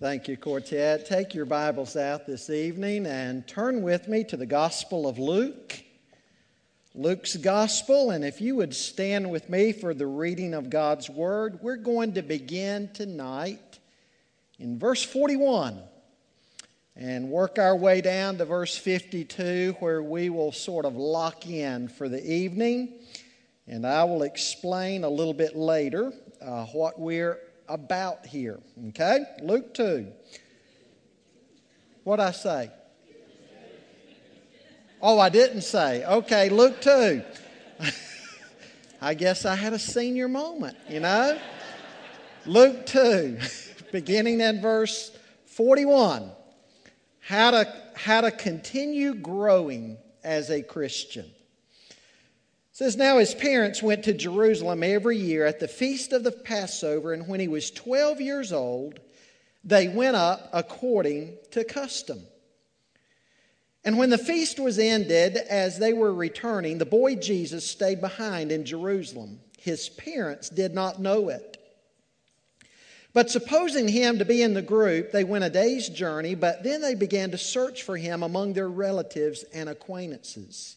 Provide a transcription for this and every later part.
Thank you, Cortet. Take your Bibles out this evening and turn with me to the Gospel of Luke, Luke's Gospel. And if you would stand with me for the reading of God's Word, we're going to begin tonight in verse 41 and work our way down to verse 52, where we will sort of lock in for the evening. And I will explain a little bit later what we're about here, okay? Luke 2. What'd I say? Oh, I didn't say. Okay, Luke 2. I guess I had a senior moment, you know? Luke 2, beginning in verse 41. How to continue growing as a Christian. It says, now his parents went to Jerusalem every year at the feast of the Passover, and when he was 12 years old, they went up according to custom. And when the feast was ended, as they were returning, the boy Jesus stayed behind in Jerusalem. His parents did not know it. But supposing him to be in the group, they went a day's journey, but then they began to search for him among their relatives and acquaintances.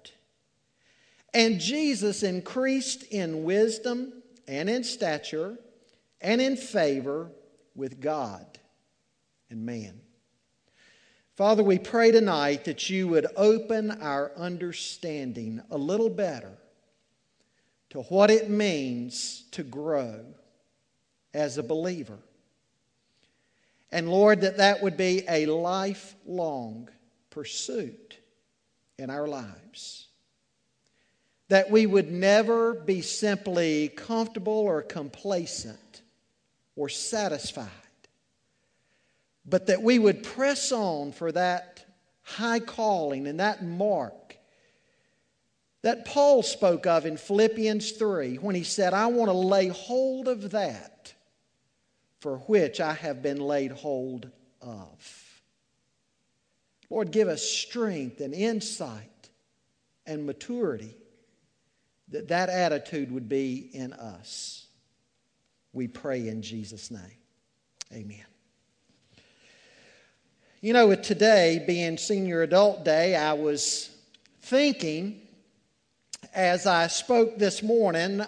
And Jesus increased in wisdom and in stature and in favor with God and man. Father, we pray tonight that you would open our understanding a little better to what it means to grow as a believer. And Lord, that would be a lifelong pursuit in our lives. That we would never be simply comfortable or complacent or satisfied, but that we would press on for that high calling and that mark that Paul spoke of in Philippians 3 when he said, I want to lay hold of that for which I have been laid hold of. Lord, give us strength and insight and maturity, that attitude would be in us. We pray in Jesus' name. Amen. You know, with today being Senior Adult Day, I was thinking as I spoke this morning,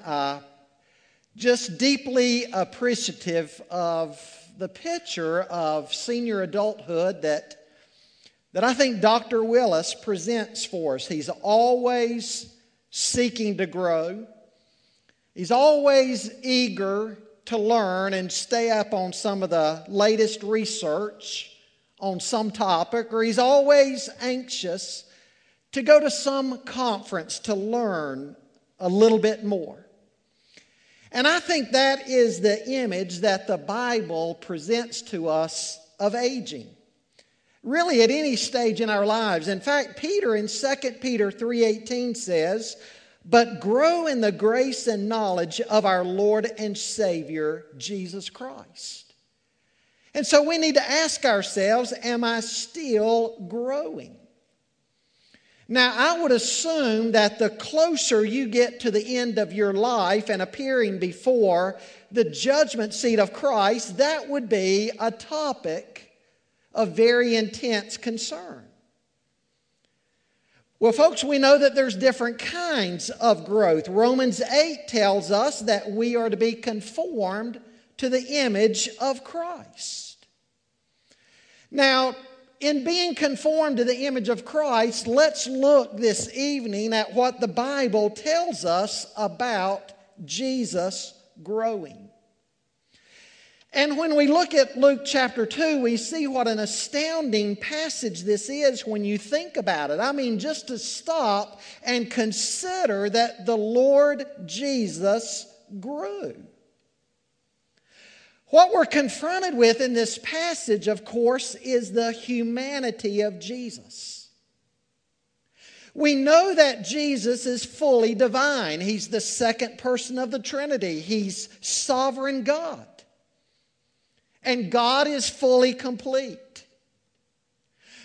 just deeply appreciative of the picture of senior adulthood that I think Dr. Willis presents for us. He's always seeking to grow. He's always eager to learn and stay up on some of the latest research on some topic, or he's always anxious to go to some conference to learn a little bit more. And I think that is the image that the Bible presents to us of aging, really at any stage in our lives. In fact, Peter in 2 Peter 3:18 says, But grow in the grace and knowledge of our Lord and Savior, Jesus Christ. And so we need to ask ourselves, am I still growing? Now, I would assume that the closer you get to the end of your life and appearing before the judgment seat of Christ, that would be a topic of very intense concern. Well, folks, we know that there's different kinds of growth. Romans 8 tells us that we are to be conformed to the image of Christ. Now, In being conformed to the image of Christ, let's look this evening at what the Bible tells us about Jesus growing. And when we look at Luke chapter 2, we see what an astounding passage this is when you think about it. I mean, just to stop and consider that the Lord Jesus grew. What we're confronted with in this passage, of course, is the humanity of Jesus. We know that Jesus is fully divine. He's the second person of the Trinity. He's sovereign God. And God is fully complete.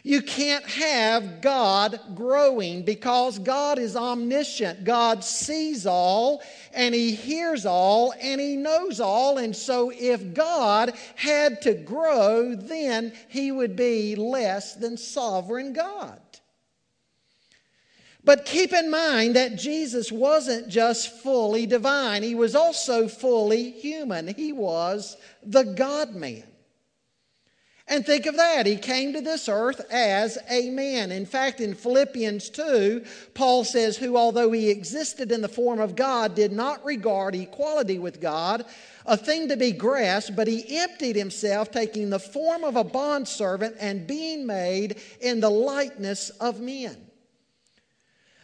You can't have God growing because God is omniscient. God sees all, and He hears all, and He knows all. And so if God had to grow, then He would be less than sovereign God. But keep in mind that Jesus wasn't just fully divine. He was also fully human. He was the God-man. And think of that. He came to this earth as a man. In fact, in Philippians 2, Paul says, who although he existed in the form of God, did not regard equality with God a thing to be grasped, but he emptied himself, taking the form of a bondservant and being made in the likeness of men.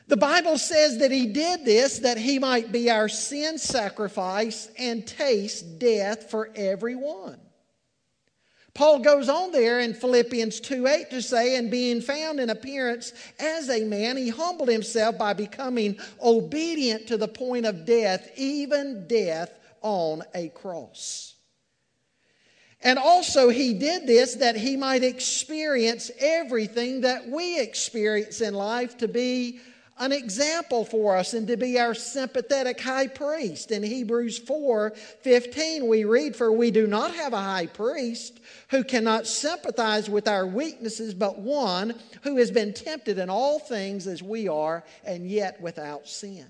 The Bible says that He did this, that He might be our sin sacrifice and taste death for everyone. Paul goes on there in Philippians 2:8 to say, and being found in appearance as a man, He humbled Himself by becoming obedient to the point of death, even death on a cross. And also He did this that He might experience everything that we experience in life to be an example for us and to be our sympathetic high priest. In Hebrews 4:15 we read, for we do not have a high priest who cannot sympathize with our weaknesses, but one who has been tempted in all things as we are, and yet without sin.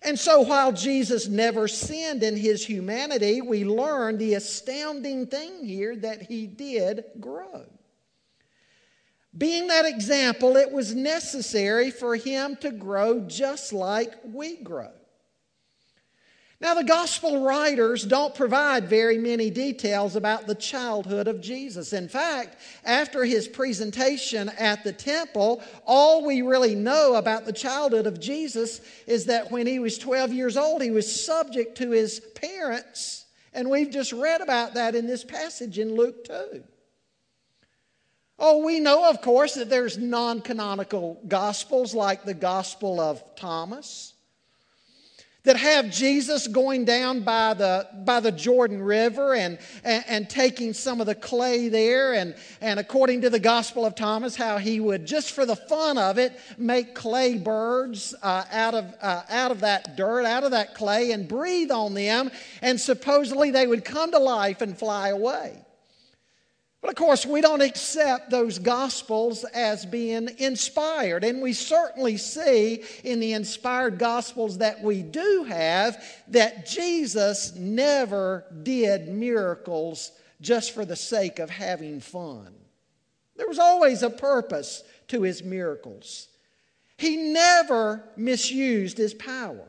And so while Jesus never sinned in His humanity, we learn the astounding thing here that He did grow. Being that example, it was necessary for Him to grow just like we grow. Now, the gospel writers don't provide very many details about the childhood of Jesus. In fact, after His presentation at the temple, all we really know about the childhood of Jesus is that when He was 12 years old, He was subject to His parents. And we've just read about that in this passage in Luke 2. Oh, we know, of course, that there's non-canonical gospels like the Gospel of Thomas that have Jesus going down by the Jordan River and taking some of the clay there. And according to the Gospel of Thomas, how he would, just for the fun of it, make clay birds out of that dirt, out of that clay, and breathe on them. And supposedly they would come to life and fly away. But of course, we don't accept those Gospels as being inspired. And we certainly see in the inspired Gospels that we do have that Jesus never did miracles just for the sake of having fun. There was always a purpose to His miracles. He never misused His power.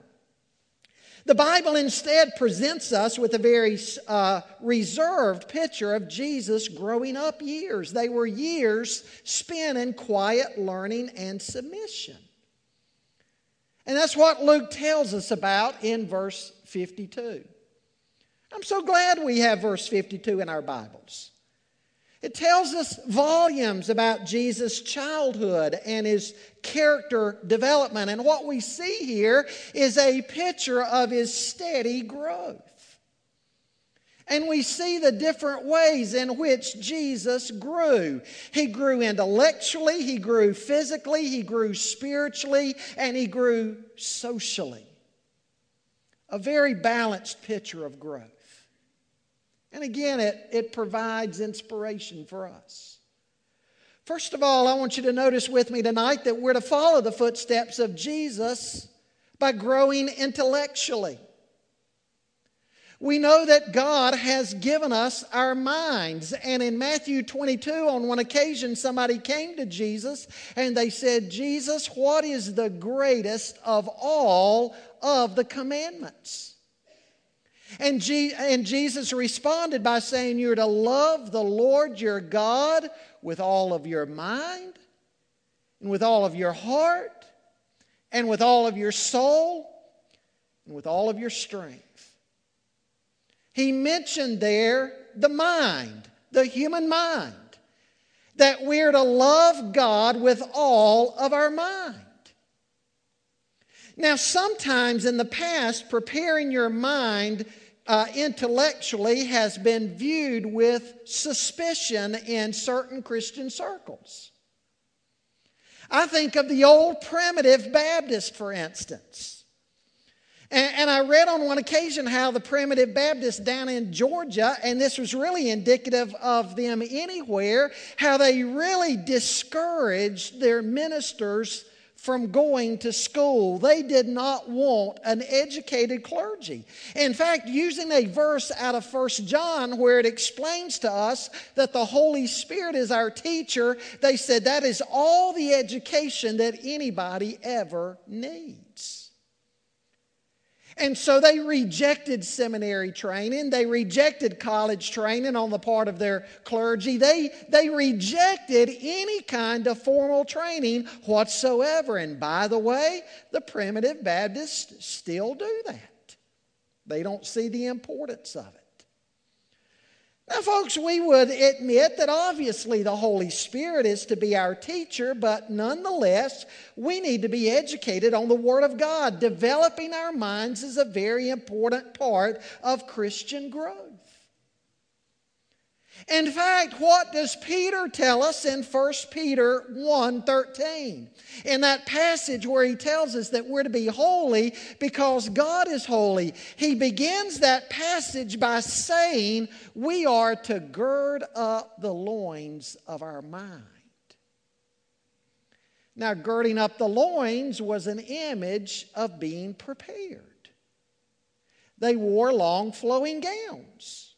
The Bible instead presents us with a very reserved picture of Jesus' growing up years. They were years spent in quiet learning and submission. And that's what Luke tells us about in verse 52. I'm so glad we have verse 52 in our Bibles. It tells us volumes about Jesus' childhood and His character development. And what we see here is a picture of His steady growth. And we see the different ways in which Jesus grew. He grew intellectually, He grew physically, He grew spiritually, and He grew socially. A very balanced picture of growth. And again, it provides inspiration for us. First of all, I want you to notice with me tonight that we're to follow the footsteps of Jesus by growing intellectually. We know that God has given us our minds. And in Matthew 22, on one occasion, somebody came to Jesus and they said, Jesus, what is the greatest of all of the commandments? And Jesus responded by saying, you're to love the Lord your God with all of your mind, and with all of your heart, and with all of your soul, and with all of your strength. He mentioned there the mind, the human mind, that we're to love God with all of our mind. Now, sometimes in the past, preparing your mind intellectually has been viewed with suspicion in certain Christian circles. I think of the old Primitive Baptist, for instance. And I read on one occasion how the Primitive Baptists down in Georgia, and this was really indicative of them anywhere, how they really discouraged their ministers from going to school. They did not want an educated clergy. In fact, using a verse out of 1 John where it explains to us that the Holy Spirit is our teacher, they said that is all the education that anybody ever needs. And so they rejected seminary training. They rejected college training on the part of their clergy. They rejected any kind of formal training whatsoever. And by the way, the Primitive Baptists still do that. They don't see the importance of it. Now, folks, we would admit that obviously the Holy Spirit is to be our teacher, but nonetheless, we need to be educated on the Word of God. Developing our minds is a very important part of Christian growth. In fact, what does Peter tell us in 1 Peter 1:13? In that passage where he tells us that we're to be holy because God is holy, he begins that passage by saying we are to gird up the loins of our mind. Now, girding up the loins was an image of being prepared. They wore long flowing gowns,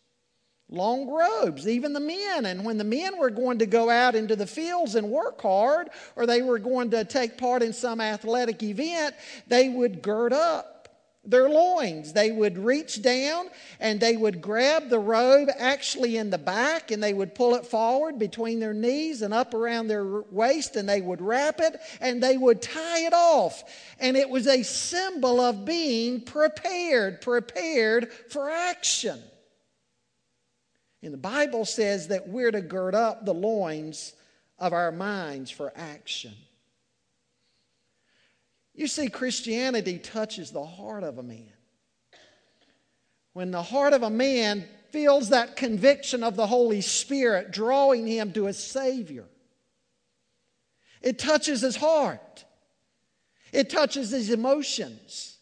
long robes, even the men. And when the men were going to go out into the fields and work hard, or they were going to take part in some athletic event, they would gird up their loins. They would reach down and they would grab the robe actually in the back, and they would pull it forward between their knees and up around their waist, and they would wrap it and they would tie it off. And it was a symbol of being prepared for action. And the Bible says that we're to gird up the loins of our minds for action. You see, Christianity touches the heart of a man. When the heart of a man feels that conviction of the Holy Spirit drawing him to his Savior, it touches his heart. It touches his emotions.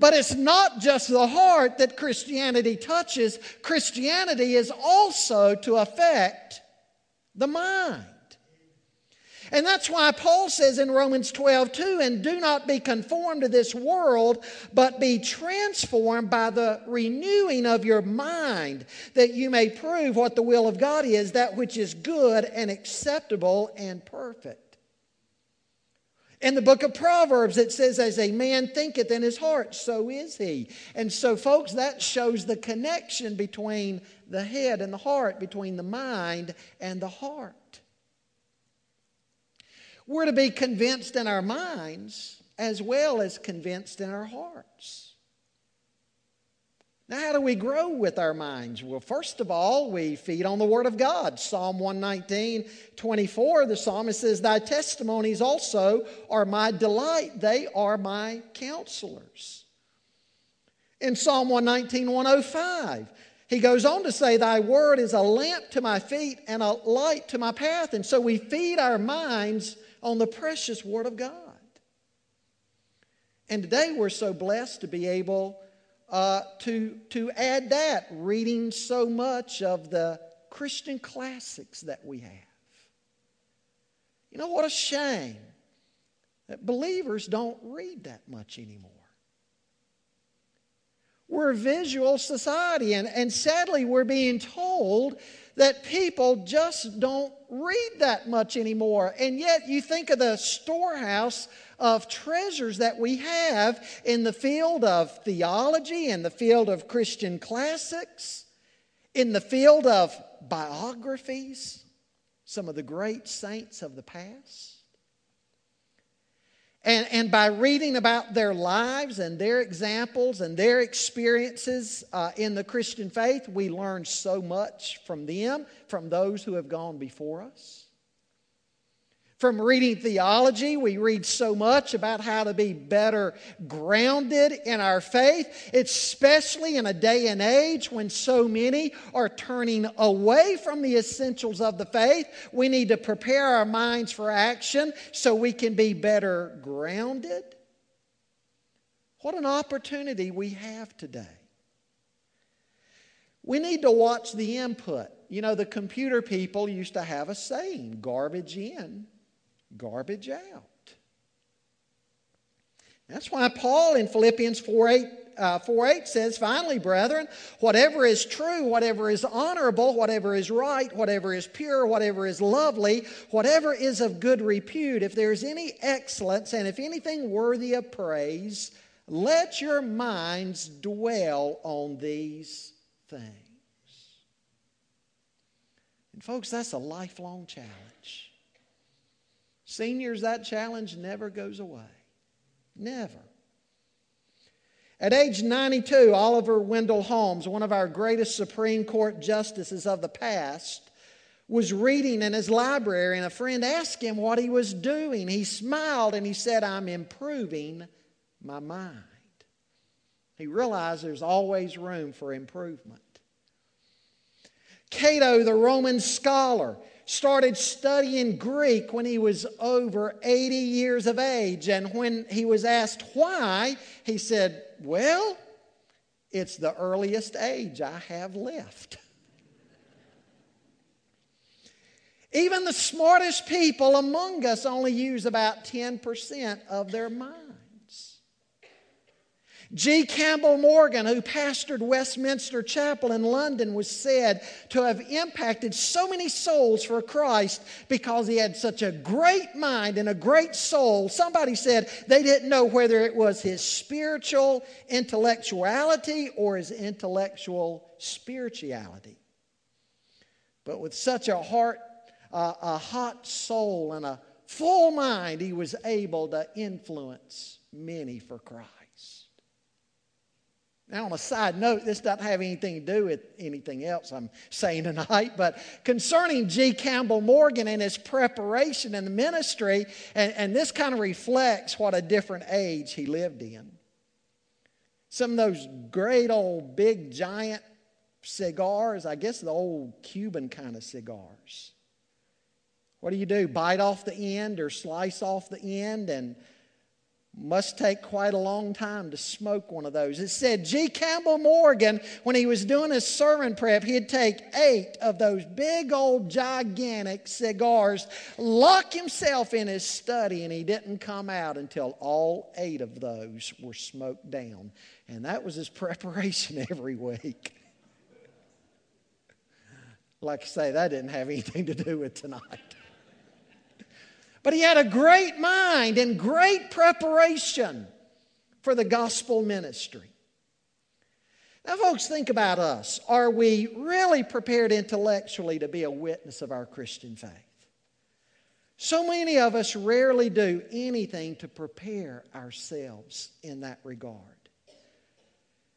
But it's not just the heart that Christianity touches. Christianity is also to affect the mind. And that's why Paul says in Romans 12:2, and do not be conformed to this world, but be transformed by the renewing of your mind, that you may prove what the will of God is, that which is good and acceptable and perfect. In the book of Proverbs, it says, as a man thinketh in his heart, so is he. And so, folks, that shows the connection between the head and the heart, between the mind and the heart. We're to be convinced in our minds as well as convinced in our hearts. Now, how do we grow with our minds? Well, first of all, we feed on the Word of God. Psalm 119:24, the psalmist says, thy testimonies also are my delight. They are my counselors. In Psalm 119:105, he goes on to say, thy word is a lamp to my feet and a light to my path. And so we feed our minds on the precious Word of God. And today we're so blessed to be able to add that, reading so much of the Christian classics that we have. You know, what a shame that believers don't read that much anymore. We're a visual society, and sadly we're being told that people just don't read that much anymore. And yet you think of the storehouse of treasures that we have in the field of theology, in the field of Christian classics, in the field of biographies, some of the great saints of the past. And by reading about their lives and their examples and their experiences in the Christian faith, we learn so much from them, from those who have gone before us. From reading theology, we read so much about how to be better grounded in our faith, especially in a day and age when so many are turning away from the essentials of the faith. We need to prepare our minds for action so we can be better grounded. What an opportunity we have today. We need to watch the input. You know, the computer people used to have a saying, garbage in, garbage out. That's why Paul in Philippians 4:8 says, "Finally, brethren, whatever is true, whatever is honorable, whatever is right, whatever is pure, whatever is lovely, whatever is of good repute, if there is any excellence and if anything worthy of praise, let your minds dwell on these things." And folks, that's a lifelong challenge. Seniors, that challenge never goes away. Never. At age 92, Oliver Wendell Holmes, one of our greatest Supreme Court justices of the past, was reading in his library, and a friend asked him what he was doing. He smiled and he said, "I'm improving my mind." He realized there's always room for improvement. Cato, the Roman scholar, started studying Greek when he was over 80 years of age. And when he was asked why, he said, "Well, it's the earliest age I have left." Even the smartest people among us only use about 10% of their mind. G. Campbell Morgan, who pastored Westminster Chapel in London, was said to have impacted so many souls for Christ because he had such a great mind and a great soul. Somebody said they didn't know whether it was his spiritual intellectuality or his intellectual spirituality. But with such a heart, a hot soul and a full mind, he was able to influence many for Christ. Now, on a side note, this doesn't have anything to do with anything else I'm saying tonight, but concerning G. Campbell Morgan and his preparation in the ministry, and this kind of reflects what a different age he lived in. Some of those great old big giant cigars, I guess the old Cuban kind of cigars. What do? Bite off the end or slice off the end, and must take quite a long time to smoke one of those. It said G. Campbell Morgan, when he was doing his sermon prep, he'd take 8 of those big old gigantic cigars, lock himself in his study, and he didn't come out until all 8 of those were smoked down. And that was his preparation every week. Like I say, that didn't have anything to do with tonight. But he had a great mind and great preparation for the gospel ministry. Now, folks, think about us. Are we really prepared intellectually to be a witness of our Christian faith? So many of us rarely do anything to prepare ourselves in that regard.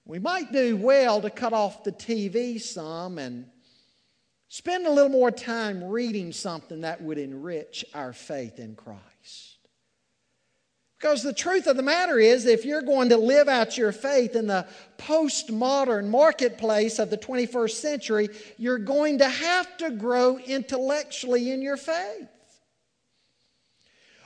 We might do well to cut off the TV some and spend a little more time reading something that would enrich our faith in Christ. Because the truth of the matter is, if you're going to live out your faith in the postmodern marketplace of the 21st century, you're going to have to grow intellectually in your faith.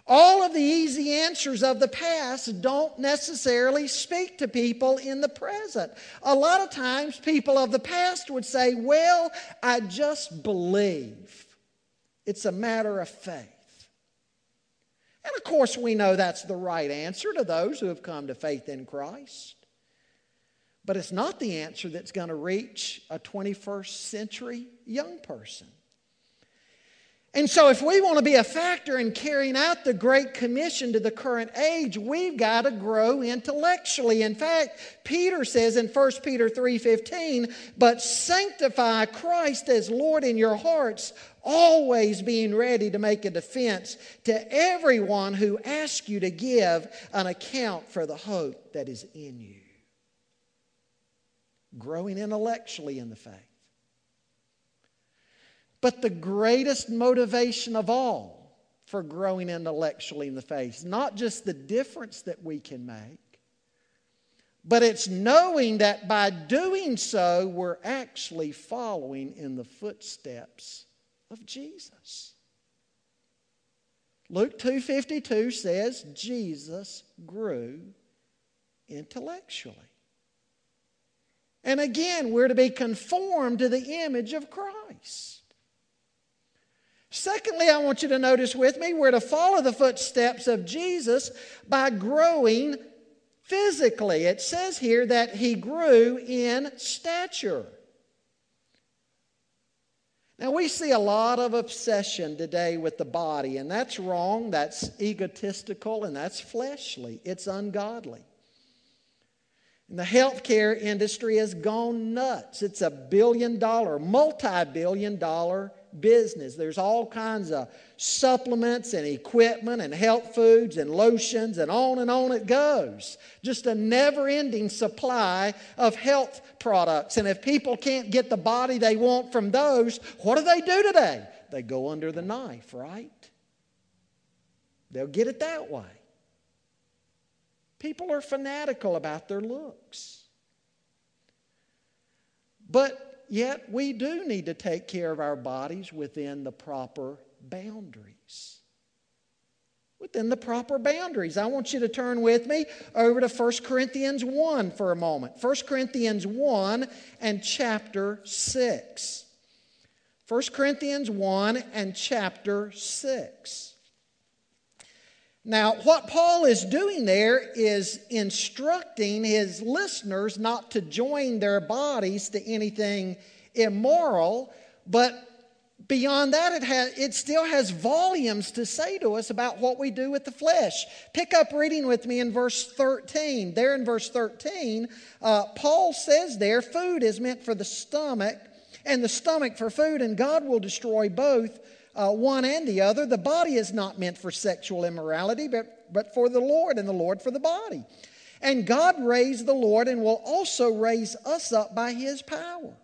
All of the easy answers of the past don't necessarily speak to people in the present. A lot of times people of the past would say, "Well, I just believe. It's a matter of faith." And of course we know that's the right answer to those who have come to faith in Christ. But it's not the answer that's going to reach a 21st century young person. And so if we want to be a factor in carrying out the Great Commission to the current age, we've got to grow intellectually. In fact, Peter says in 1 Peter 3:15, "But sanctify Christ as Lord in your hearts, always being ready to make a defense to everyone who asks you to give an account for the hope that is in you." Growing intellectually in the faith. But the greatest motivation of all for growing intellectually in the faith, not just the difference that we can make, but it's knowing that by doing so, we're actually following in the footsteps of Jesus. Luke 2:52 says, Jesus grew intellectually. And again, we're to be conformed to the image of Christ. Secondly, I want you to notice with me, we're to follow the footsteps of Jesus by growing physically. It says here that he grew in stature. Now, we see a lot of obsession today with the body, and that's wrong, that's egotistical, and that's fleshly. It's ungodly. And the healthcare industry has gone nuts. It's a $1 billion, multi-billion-dollar business. There's all kinds of supplements and equipment and health foods and lotions and on it goes. Just a never-ending supply of health products. And if people can't get the body they want from those, what do today? They go under the knife, right? They'll get it that way. People are fanatical about their looks. But yet, we do need to take care of our bodies within the proper boundaries. Within the proper boundaries. I want you to turn with me over to 1 Corinthians 1 for a moment. 1 Corinthians 1 and chapter 6. 1 Corinthians 1 and chapter 6. Now, what Paul is doing there is instructing his listeners not to join their bodies to anything immoral, but beyond that, it still has volumes to say to us about what we do with the flesh. Pick up reading with me in verse 13. There in verse 13, Paul says there, food is meant for the stomach, and the stomach for food, and God will destroy both. One and the other. The body is not meant for sexual immorality, but for the Lord, and the Lord for the body. And God raised the Lord and will also raise us up by his power.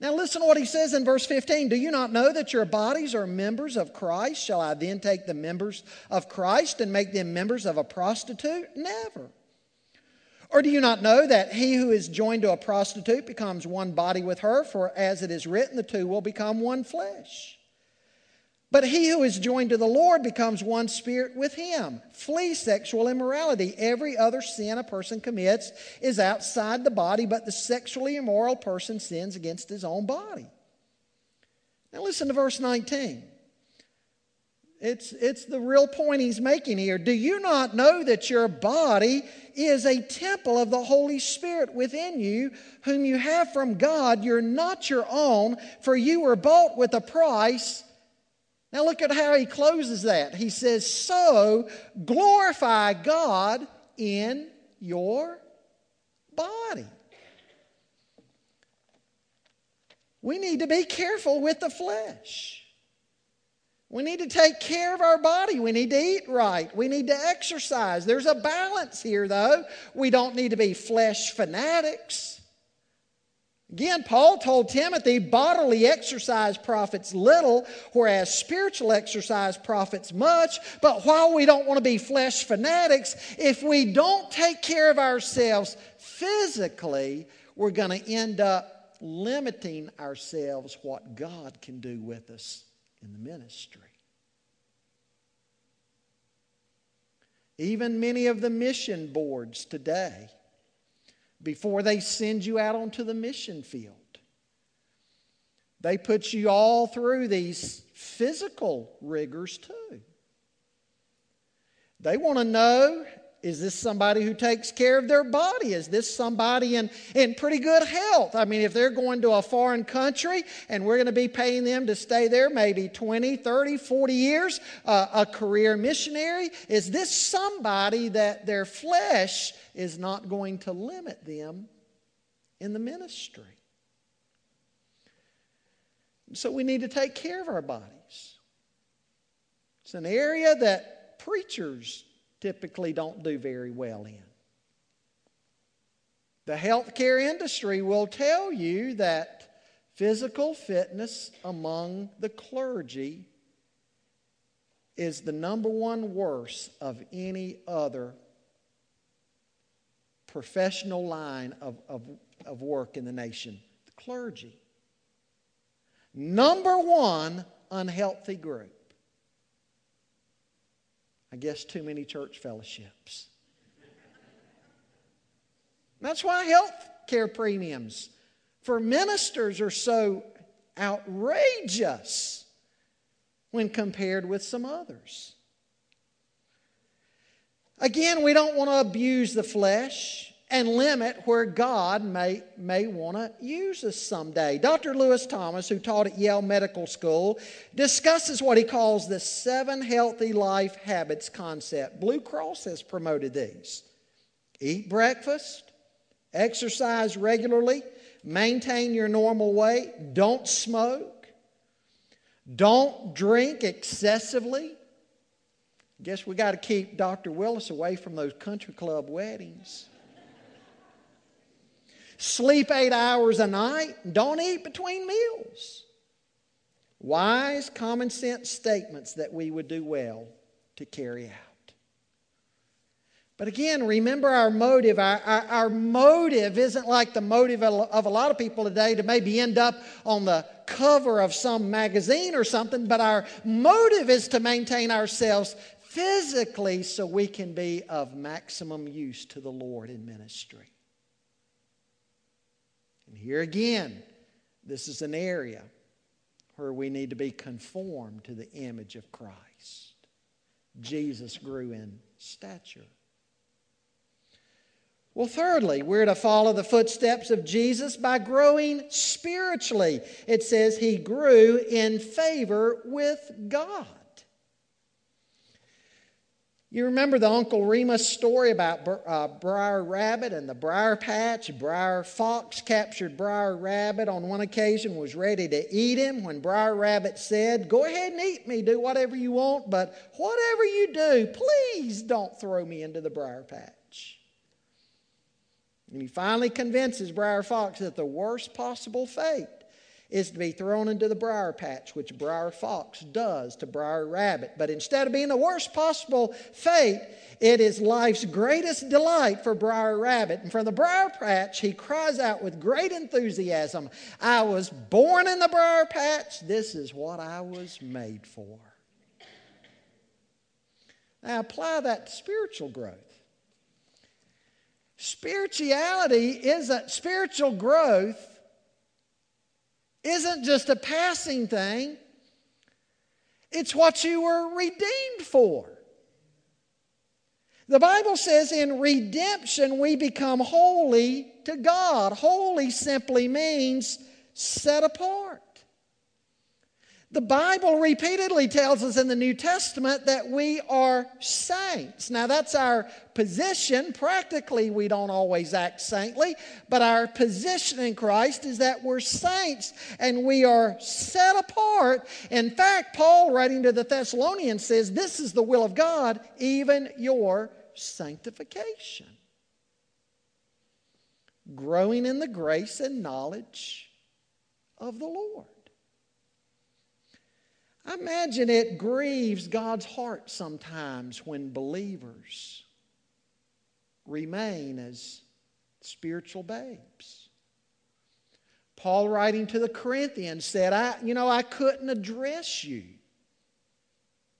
Now listen to what he says in verse 15. Do you not know that your bodies are members of Christ? Shall I then take the members of Christ and make them members of a prostitute? Never. Or do you not know that he who is joined to a prostitute becomes one body with her? For as it is written, the two will become one flesh. But he who is joined to the Lord becomes one spirit with him. Flee sexual immorality. Every other sin a person commits is outside the body, but the sexually immoral person sins against his own body. Now listen to verse 19. It's the real point he's making here. Do you not know that your body is a temple of the Holy Spirit within you, whom you have from God? You're not your own, for you were bought with a price. Now look at how he closes that. He says, so glorify God in your body. We need to be careful with the flesh. We need to take care of our body. We need to eat right. We need to exercise. There's a balance here, though. We don't need to be flesh fanatics. Again, Paul told Timothy, bodily exercise profits little, whereas spiritual exercise profits much. But while we don't want to be flesh fanatics, if we don't take care of ourselves physically, we're going to end up limiting ourselves what God can do with us in the ministry. Even many of the mission boards today, before they send you out onto the mission field, they put you all through these physical rigors too. They want to know Is this somebody who takes care of their body? Is this somebody in pretty good health? I mean, if they're going to a foreign country and we're going to be paying them to stay there maybe 20, 30, 40 years, a career missionary, is this somebody that their flesh is not going to limit them in the ministry? So we need to take care of our bodies. It's an area that preachers typically don't do very well in. The healthcare industry will tell you that physical fitness among the clergy is the number one worst of any other professional line of work in the nation. The clergy. Number one unhealthy group. I guess too many church fellowships. That's why health care premiums for ministers are so outrageous when compared with some others. Again, we don't want to abuse the flesh and limit where God may want to use us someday. Dr. Lewis Thomas, who taught at Yale Medical School, discusses what he calls the 7 healthy life habits concept. Blue Cross has promoted these. Eat breakfast, exercise regularly, maintain your normal weight, don't smoke, don't drink excessively. Guess we got to keep Dr. Willis away from those country club weddings. Sleep 8 hours a night. Don't eat between meals. Wise, common sense statements that we would do well to carry out. But again, remember our motive. Our motive isn't like the motive of a lot of people today to maybe end up on the cover of some magazine or something. But our motive is to maintain ourselves physically so we can be of maximum use to the Lord in ministry. And here again, this is an area where we need to be conformed to the image of Christ. Jesus grew in stature. Well, thirdly, we're to follow the footsteps of Jesus by growing spiritually. It says he grew in favor with God. You remember the Uncle Remus story about Briar Rabbit and the Briar Patch. Briar Fox captured Briar Rabbit on one occasion, was ready to eat him when Briar Rabbit said, "Go ahead and eat me, do whatever you want, but whatever you do, please don't throw me into the Briar Patch." And he finally convinces Briar Fox that the worst possible fate is to be thrown into the briar patch, which Briar Fox does to Briar Rabbit. But instead of being the worst possible fate, it is life's greatest delight for Briar Rabbit. And from the briar patch, he cries out with great enthusiasm, "I was born in the briar patch. This is what I was made for." Now apply that to spiritual growth. Spiritual growth isn't just a passing thing. It's what you were redeemed for. The Bible says in redemption we become holy to God. Holy simply means set apart. The Bible repeatedly tells us in the New Testament that we are saints. Now that's our position. Practically we don't always act saintly, but our position in Christ is that we're saints and we are set apart. In fact, Paul writing to the Thessalonians says, "This is the will of God, even your sanctification." Growing in the grace and knowledge of the Lord. I imagine it grieves God's heart sometimes when believers remain as spiritual babes. Paul, writing to the Corinthians, said, I couldn't address you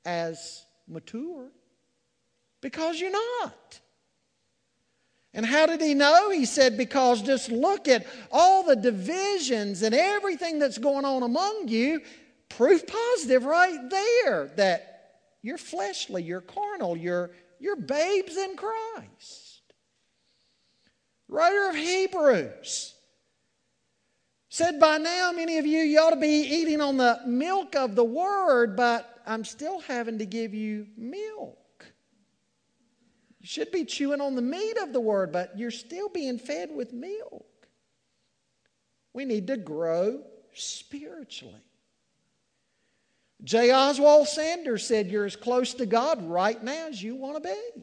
as mature because you're not. And how did he know? He said, because just look at all the divisions and everything that's going on among you. Proof positive right there that you're fleshly, you're carnal, you're You're babes in Christ. Writer of Hebrews said, by now many of you ought to be eating on the milk of the word, but I'm still having to give you milk. You should be chewing on the meat of the word, but you're still being fed with milk. We need to grow spiritually. J. Oswald Sanders said, you're as close to God right now as you want to be.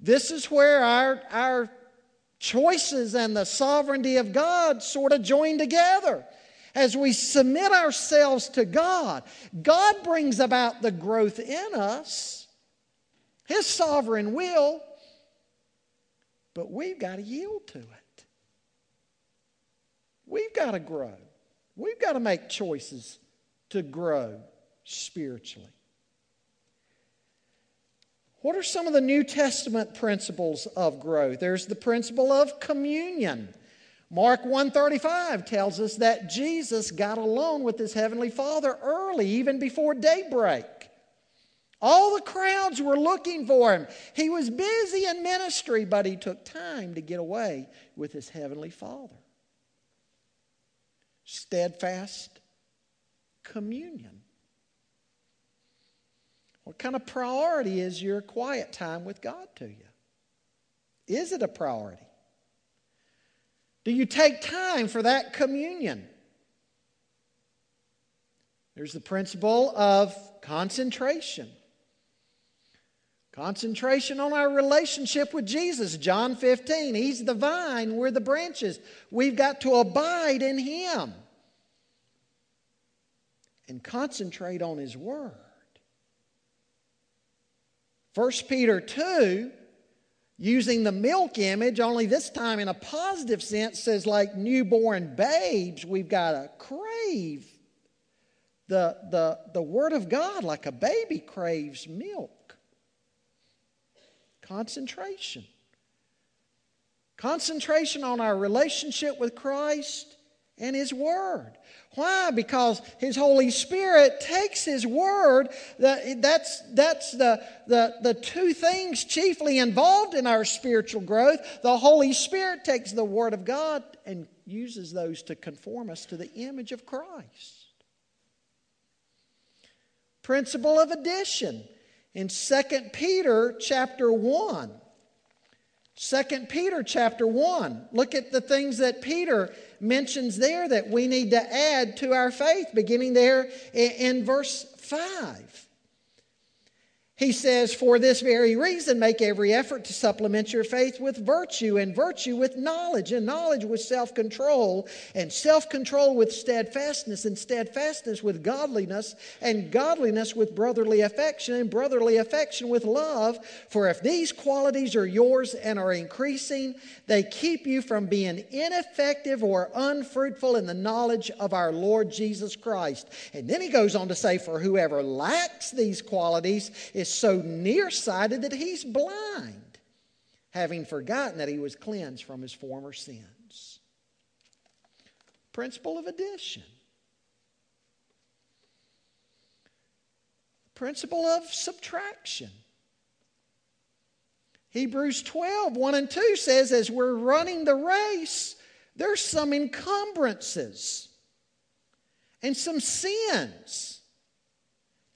This is where our choices and the sovereignty of God sort of join together. As we submit ourselves to God, God brings about the growth in us, His sovereign will, but we've got to yield to it. We've got to grow. We've got to make choices to grow spiritually. What are some of the New Testament principles of growth? There's the principle of communion. Mark 1:35 tells us that Jesus got alone with His Heavenly Father early, even before daybreak. All the crowds were looking for Him. He was busy in ministry, but He took time to get away with His Heavenly Father. Steadfast communion. What kind of priority is your quiet time with God to you? Is it a priority? Do you take time for that communion? There's the principle of concentration. Concentration on our relationship with Jesus. John 15, He's the vine, we're the branches. We've got to abide in Him and concentrate on His Word. 1 Peter 2, using the milk image, only this time in a positive sense, says like newborn babes, we've got to crave the Word of God like a baby craves milk. Concentration. Concentration on our relationship with Christ and His Word. Why? Because His Holy Spirit takes His Word. That's the two things chiefly involved in our spiritual growth. The Holy Spirit takes the Word of God and uses those to conform us to the image of Christ. Principle of addition. In 2 Peter chapter 1. 2 Peter chapter 1. Look at the things that Peter mentions there that we need to add to our faith, beginning there in verse 5. He says, for this very reason, make every effort to supplement your faith with virtue, and virtue with knowledge, and knowledge with self-control, and self-control with steadfastness, and steadfastness with godliness, and godliness with brotherly affection, and brotherly affection with love. For if these qualities are yours and are increasing, they keep you from being ineffective or unfruitful in the knowledge of our Lord Jesus Christ. And then he goes on to say, for whoever lacks these qualities is so nearsighted that he's blind, having forgotten that he was cleansed from his former sins. Principle of addition. Principle of subtraction. Hebrews 12, 1 and 2 says, as we're running the race, there's some encumbrances and some sins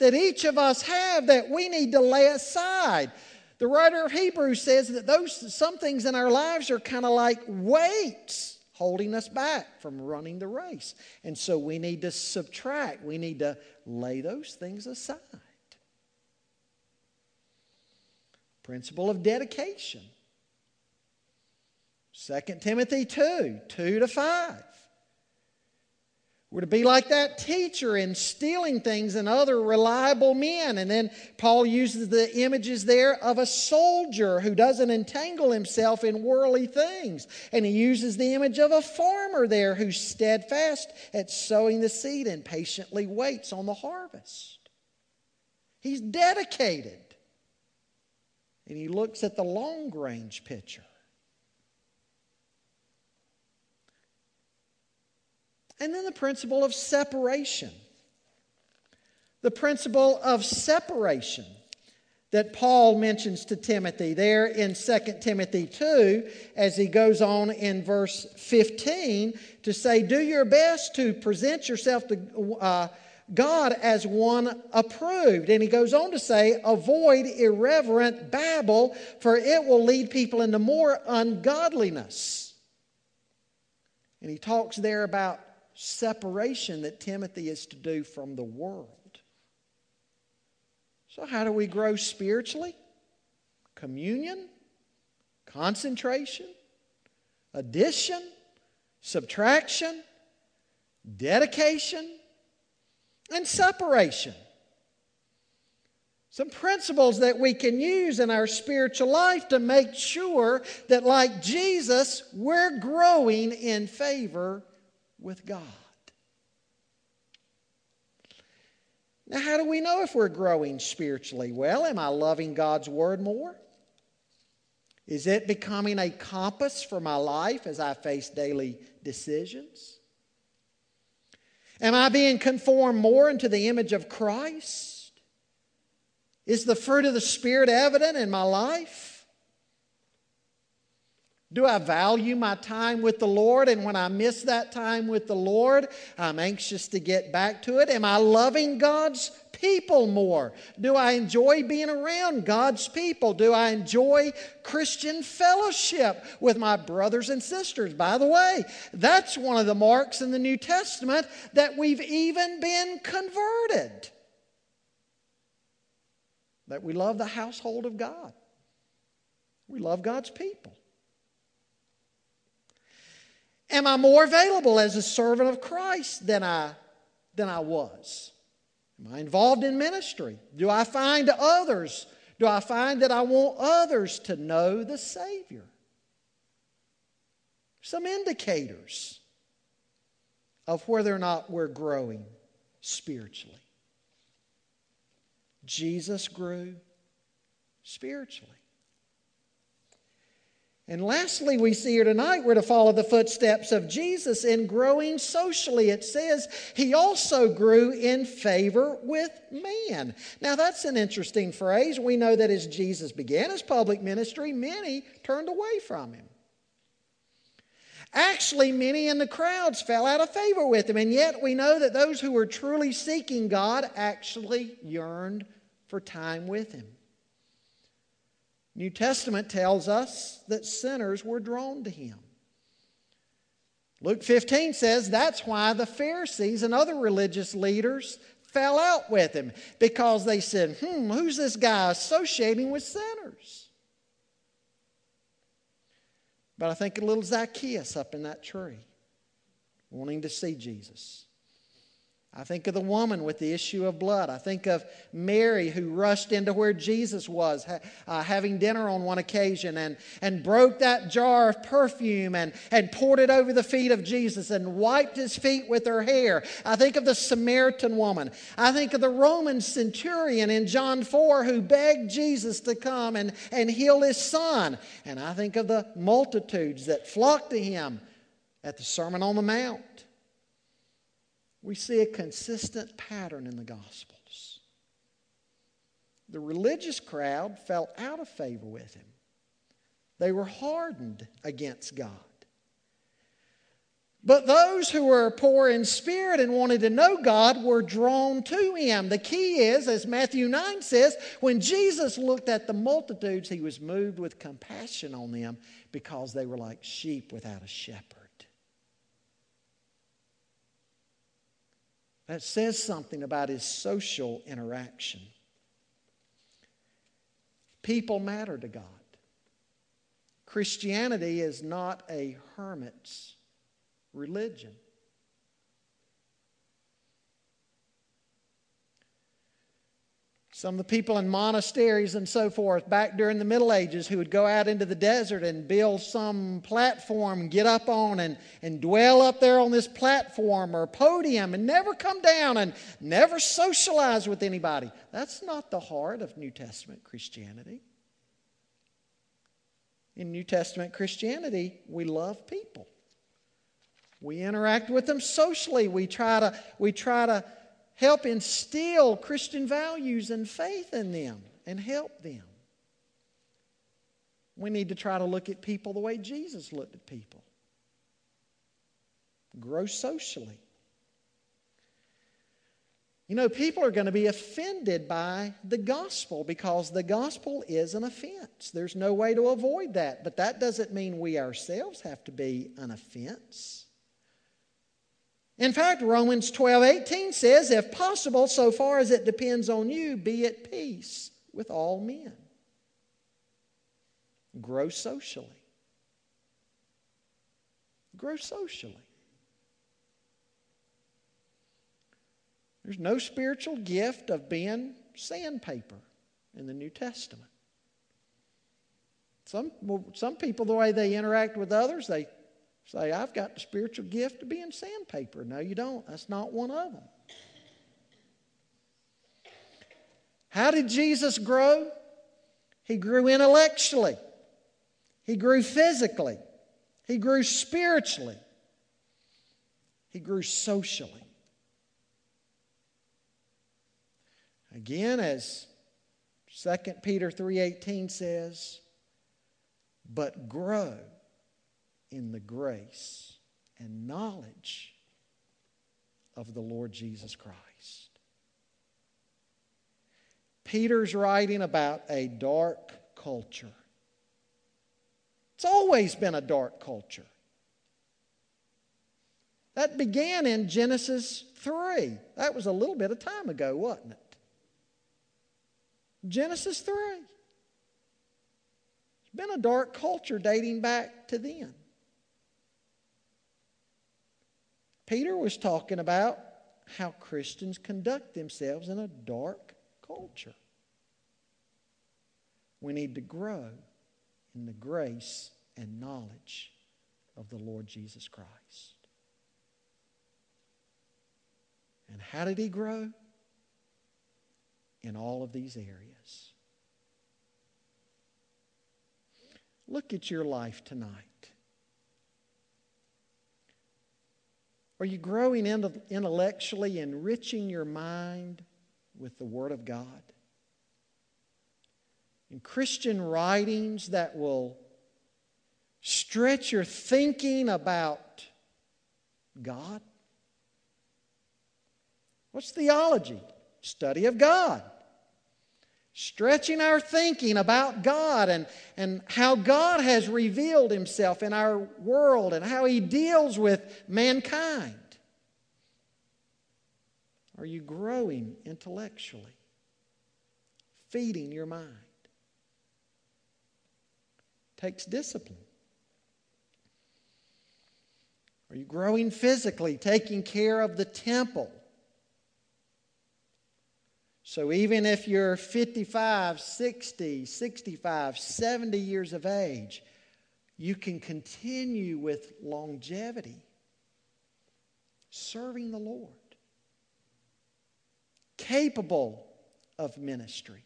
that each of us have that we need to lay aside. The writer of Hebrews says that some things in our lives are kind of like weights holding us back from running the race. And so we need to subtract. We need to lay those things aside. Principle of dedication. 2 Timothy 2, 2 to 5. We're to be like that teacher in stealing things and other reliable men. And then Paul uses the images there of a soldier who doesn't entangle himself in worldly things. And he uses the image of a farmer there who's steadfast at sowing the seed and patiently waits on the harvest. He's dedicated. And he looks at the long-range picture. And then the principle of separation. The principle of separation. that Paul mentions to Timothy there in 2 Timothy 2, as he goes on in verse 15 to say, do your best to present yourself to God as one approved. And he goes on to say, avoid irreverent babble, for it will lead people into more ungodliness. And he talks there about separation that Timothy is to do from the world. So how do we grow spiritually? Communion, concentration, addition, subtraction, dedication, and separation. Some principles that we can use in our spiritual life to make sure that, like Jesus, we're growing in favor with God. Now, how do we know if we're growing spiritually? Well, am I loving God's Word more? Is it becoming a compass for my life as I face daily decisions? Am I being conformed more into the image of Christ? Is the fruit of the Spirit evident in my life? Do I value my time with the Lord? And when I miss that time with the Lord, I'm anxious to get back to it. Am I loving God's people more? Do I enjoy being around God's people? Do I enjoy Christian fellowship with my brothers and sisters? By the way, that's one of the marks in the New Testament that we've even been converted. That we love the household of God. We love God's people. Am I more available as a servant of Christ than I was? Am I involved in ministry? Do I find others? Do I find that I want others to know the Savior? Some indicators of whether or not we're growing spiritually. Jesus grew spiritually. And lastly, we see here tonight, we're to follow the footsteps of Jesus in growing socially. It says he also grew in favor with man. Now, that's an interesting phrase. We know that as Jesus began his public ministry, many turned away from him. Actually, many in the crowds fell out of favor with him. And yet, we know that those who were truly seeking God actually yearned for time with him. New Testament tells us that sinners were drawn to him. Luke 15 says that's why the Pharisees and other religious leaders fell out with him, because they said, who's this guy associating with sinners? But I think a little Zacchaeus up in that tree, wanting to see Jesus. I think of the woman with the issue of blood. I think of Mary who rushed into where Jesus was having dinner on one occasion and broke that jar of perfume and poured it over the feet of Jesus and wiped his feet with her hair. I think of the Samaritan woman. I think of the Roman centurion in John 4 who begged Jesus to come and heal his son. And I think of the multitudes that flocked to him at the Sermon on the Mount. We see a consistent pattern in the Gospels. The religious crowd fell out of favor with him. They were hardened against God. But those who were poor in spirit and wanted to know God were drawn to him. The key is, as Matthew 9 says, when Jesus looked at the multitudes, he was moved with compassion on them because they were like sheep without a shepherd. That says something about his social interaction. People matter to God. Christianity is not a hermit's religion. Some of the people in monasteries and so forth back during the Middle Ages who would go out into the desert and build some platform, get up on and dwell up there on this platform or podium and never come down and never socialize with anybody. That's not the heart of New Testament Christianity. In New Testament Christianity, we love people. We interact with them socially. We try to help instill Christian values and faith in them. and help them. We need to try to look at people the way Jesus looked at people. Grow socially. You know, people are going to be offended by the gospel because the gospel is an offense. There's no way to avoid that. But that doesn't mean we ourselves have to be an offense. In fact, Romans 12:18 says, if possible, so far as it depends on you, be at peace with all men. Grow socially. Grow socially. There's no spiritual gift of being sandpaper in the New Testament. Some people, the way they interact with others, they say, I've got the spiritual gift of being sandpaper. No, you don't. That's not one of them. How did Jesus grow? He grew intellectually. He grew physically. He grew spiritually. He grew socially. Again, as 2 Peter 3:18 says, but grow in the grace and knowledge of the Lord Jesus Christ. Peter's writing about a dark culture. It's always been a dark culture. That began in Genesis 3. That was a little bit of time ago, wasn't it? Genesis 3. It's been a dark culture dating back to then. Peter was talking about how Christians conduct themselves in a dark culture. We need to grow in the grace and knowledge of the Lord Jesus Christ. And how did he grow? In all of these areas. Look at your life tonight. Are you growing intellectually, enriching your mind with the Word of God? In Christian writings that will stretch your thinking about God? What's theology? Study of God. Stretching our thinking about God and how God has revealed Himself in our world and how He deals with mankind. Are you growing intellectually? Feeding your mind? Takes discipline. Are you growing physically? Taking care of the temple? So even if you're 55, 60, 65, 70 years of age, you can continue with longevity, serving the Lord, capable of ministry,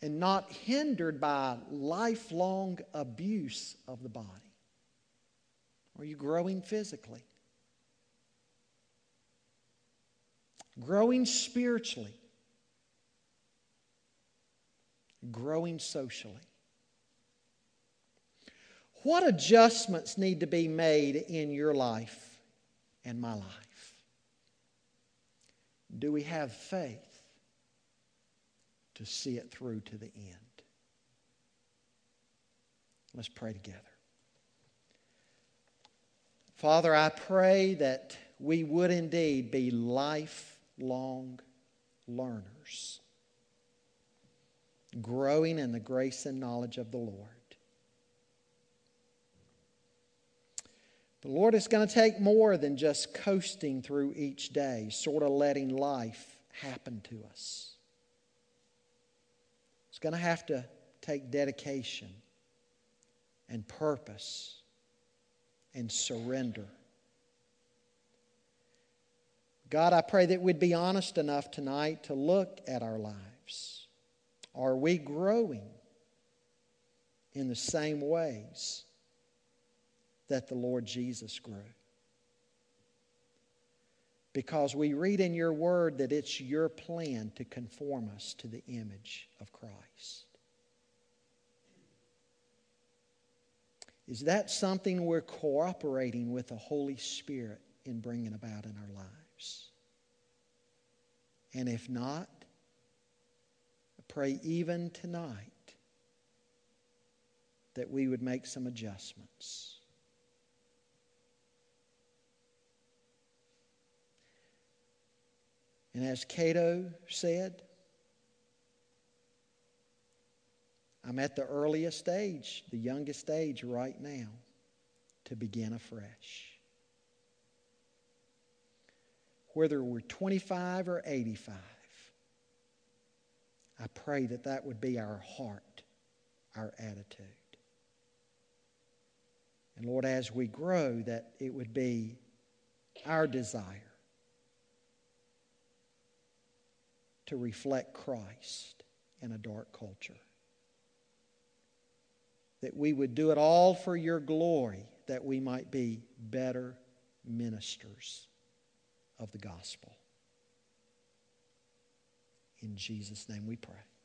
and not hindered by lifelong abuse of the body. Are you growing physically? Growing spiritually. Growing socially. What adjustments need to be made in your life and my life? Do we have faith to see it through to the end? Let's pray together. Father, I pray that we would indeed be lifelong learners, growing in the grace and knowledge of the Lord. The Lord is going to take more than just coasting through each day, sort of letting life happen to us. It's going to have to take dedication and purpose and surrender. God, I pray that we'd be honest enough tonight to look at our lives. Are we growing in the same ways that the Lord Jesus grew? because we read in your word that it's your plan to conform us to the image of Christ. Is that something we're cooperating with the Holy Spirit in bringing about in our lives? And if not, I pray even tonight that we would make some adjustments. And as Cato said, I'm at the earliest age, the youngest age right now, to begin afresh. Whether we're 25 or 85, I pray that that would be our heart, our attitude. And Lord, as we grow, that it would be our desire to reflect Christ in a dark culture. That we would do it all for your glory, that we might be better ministers of the gospel. In Jesus' name we pray.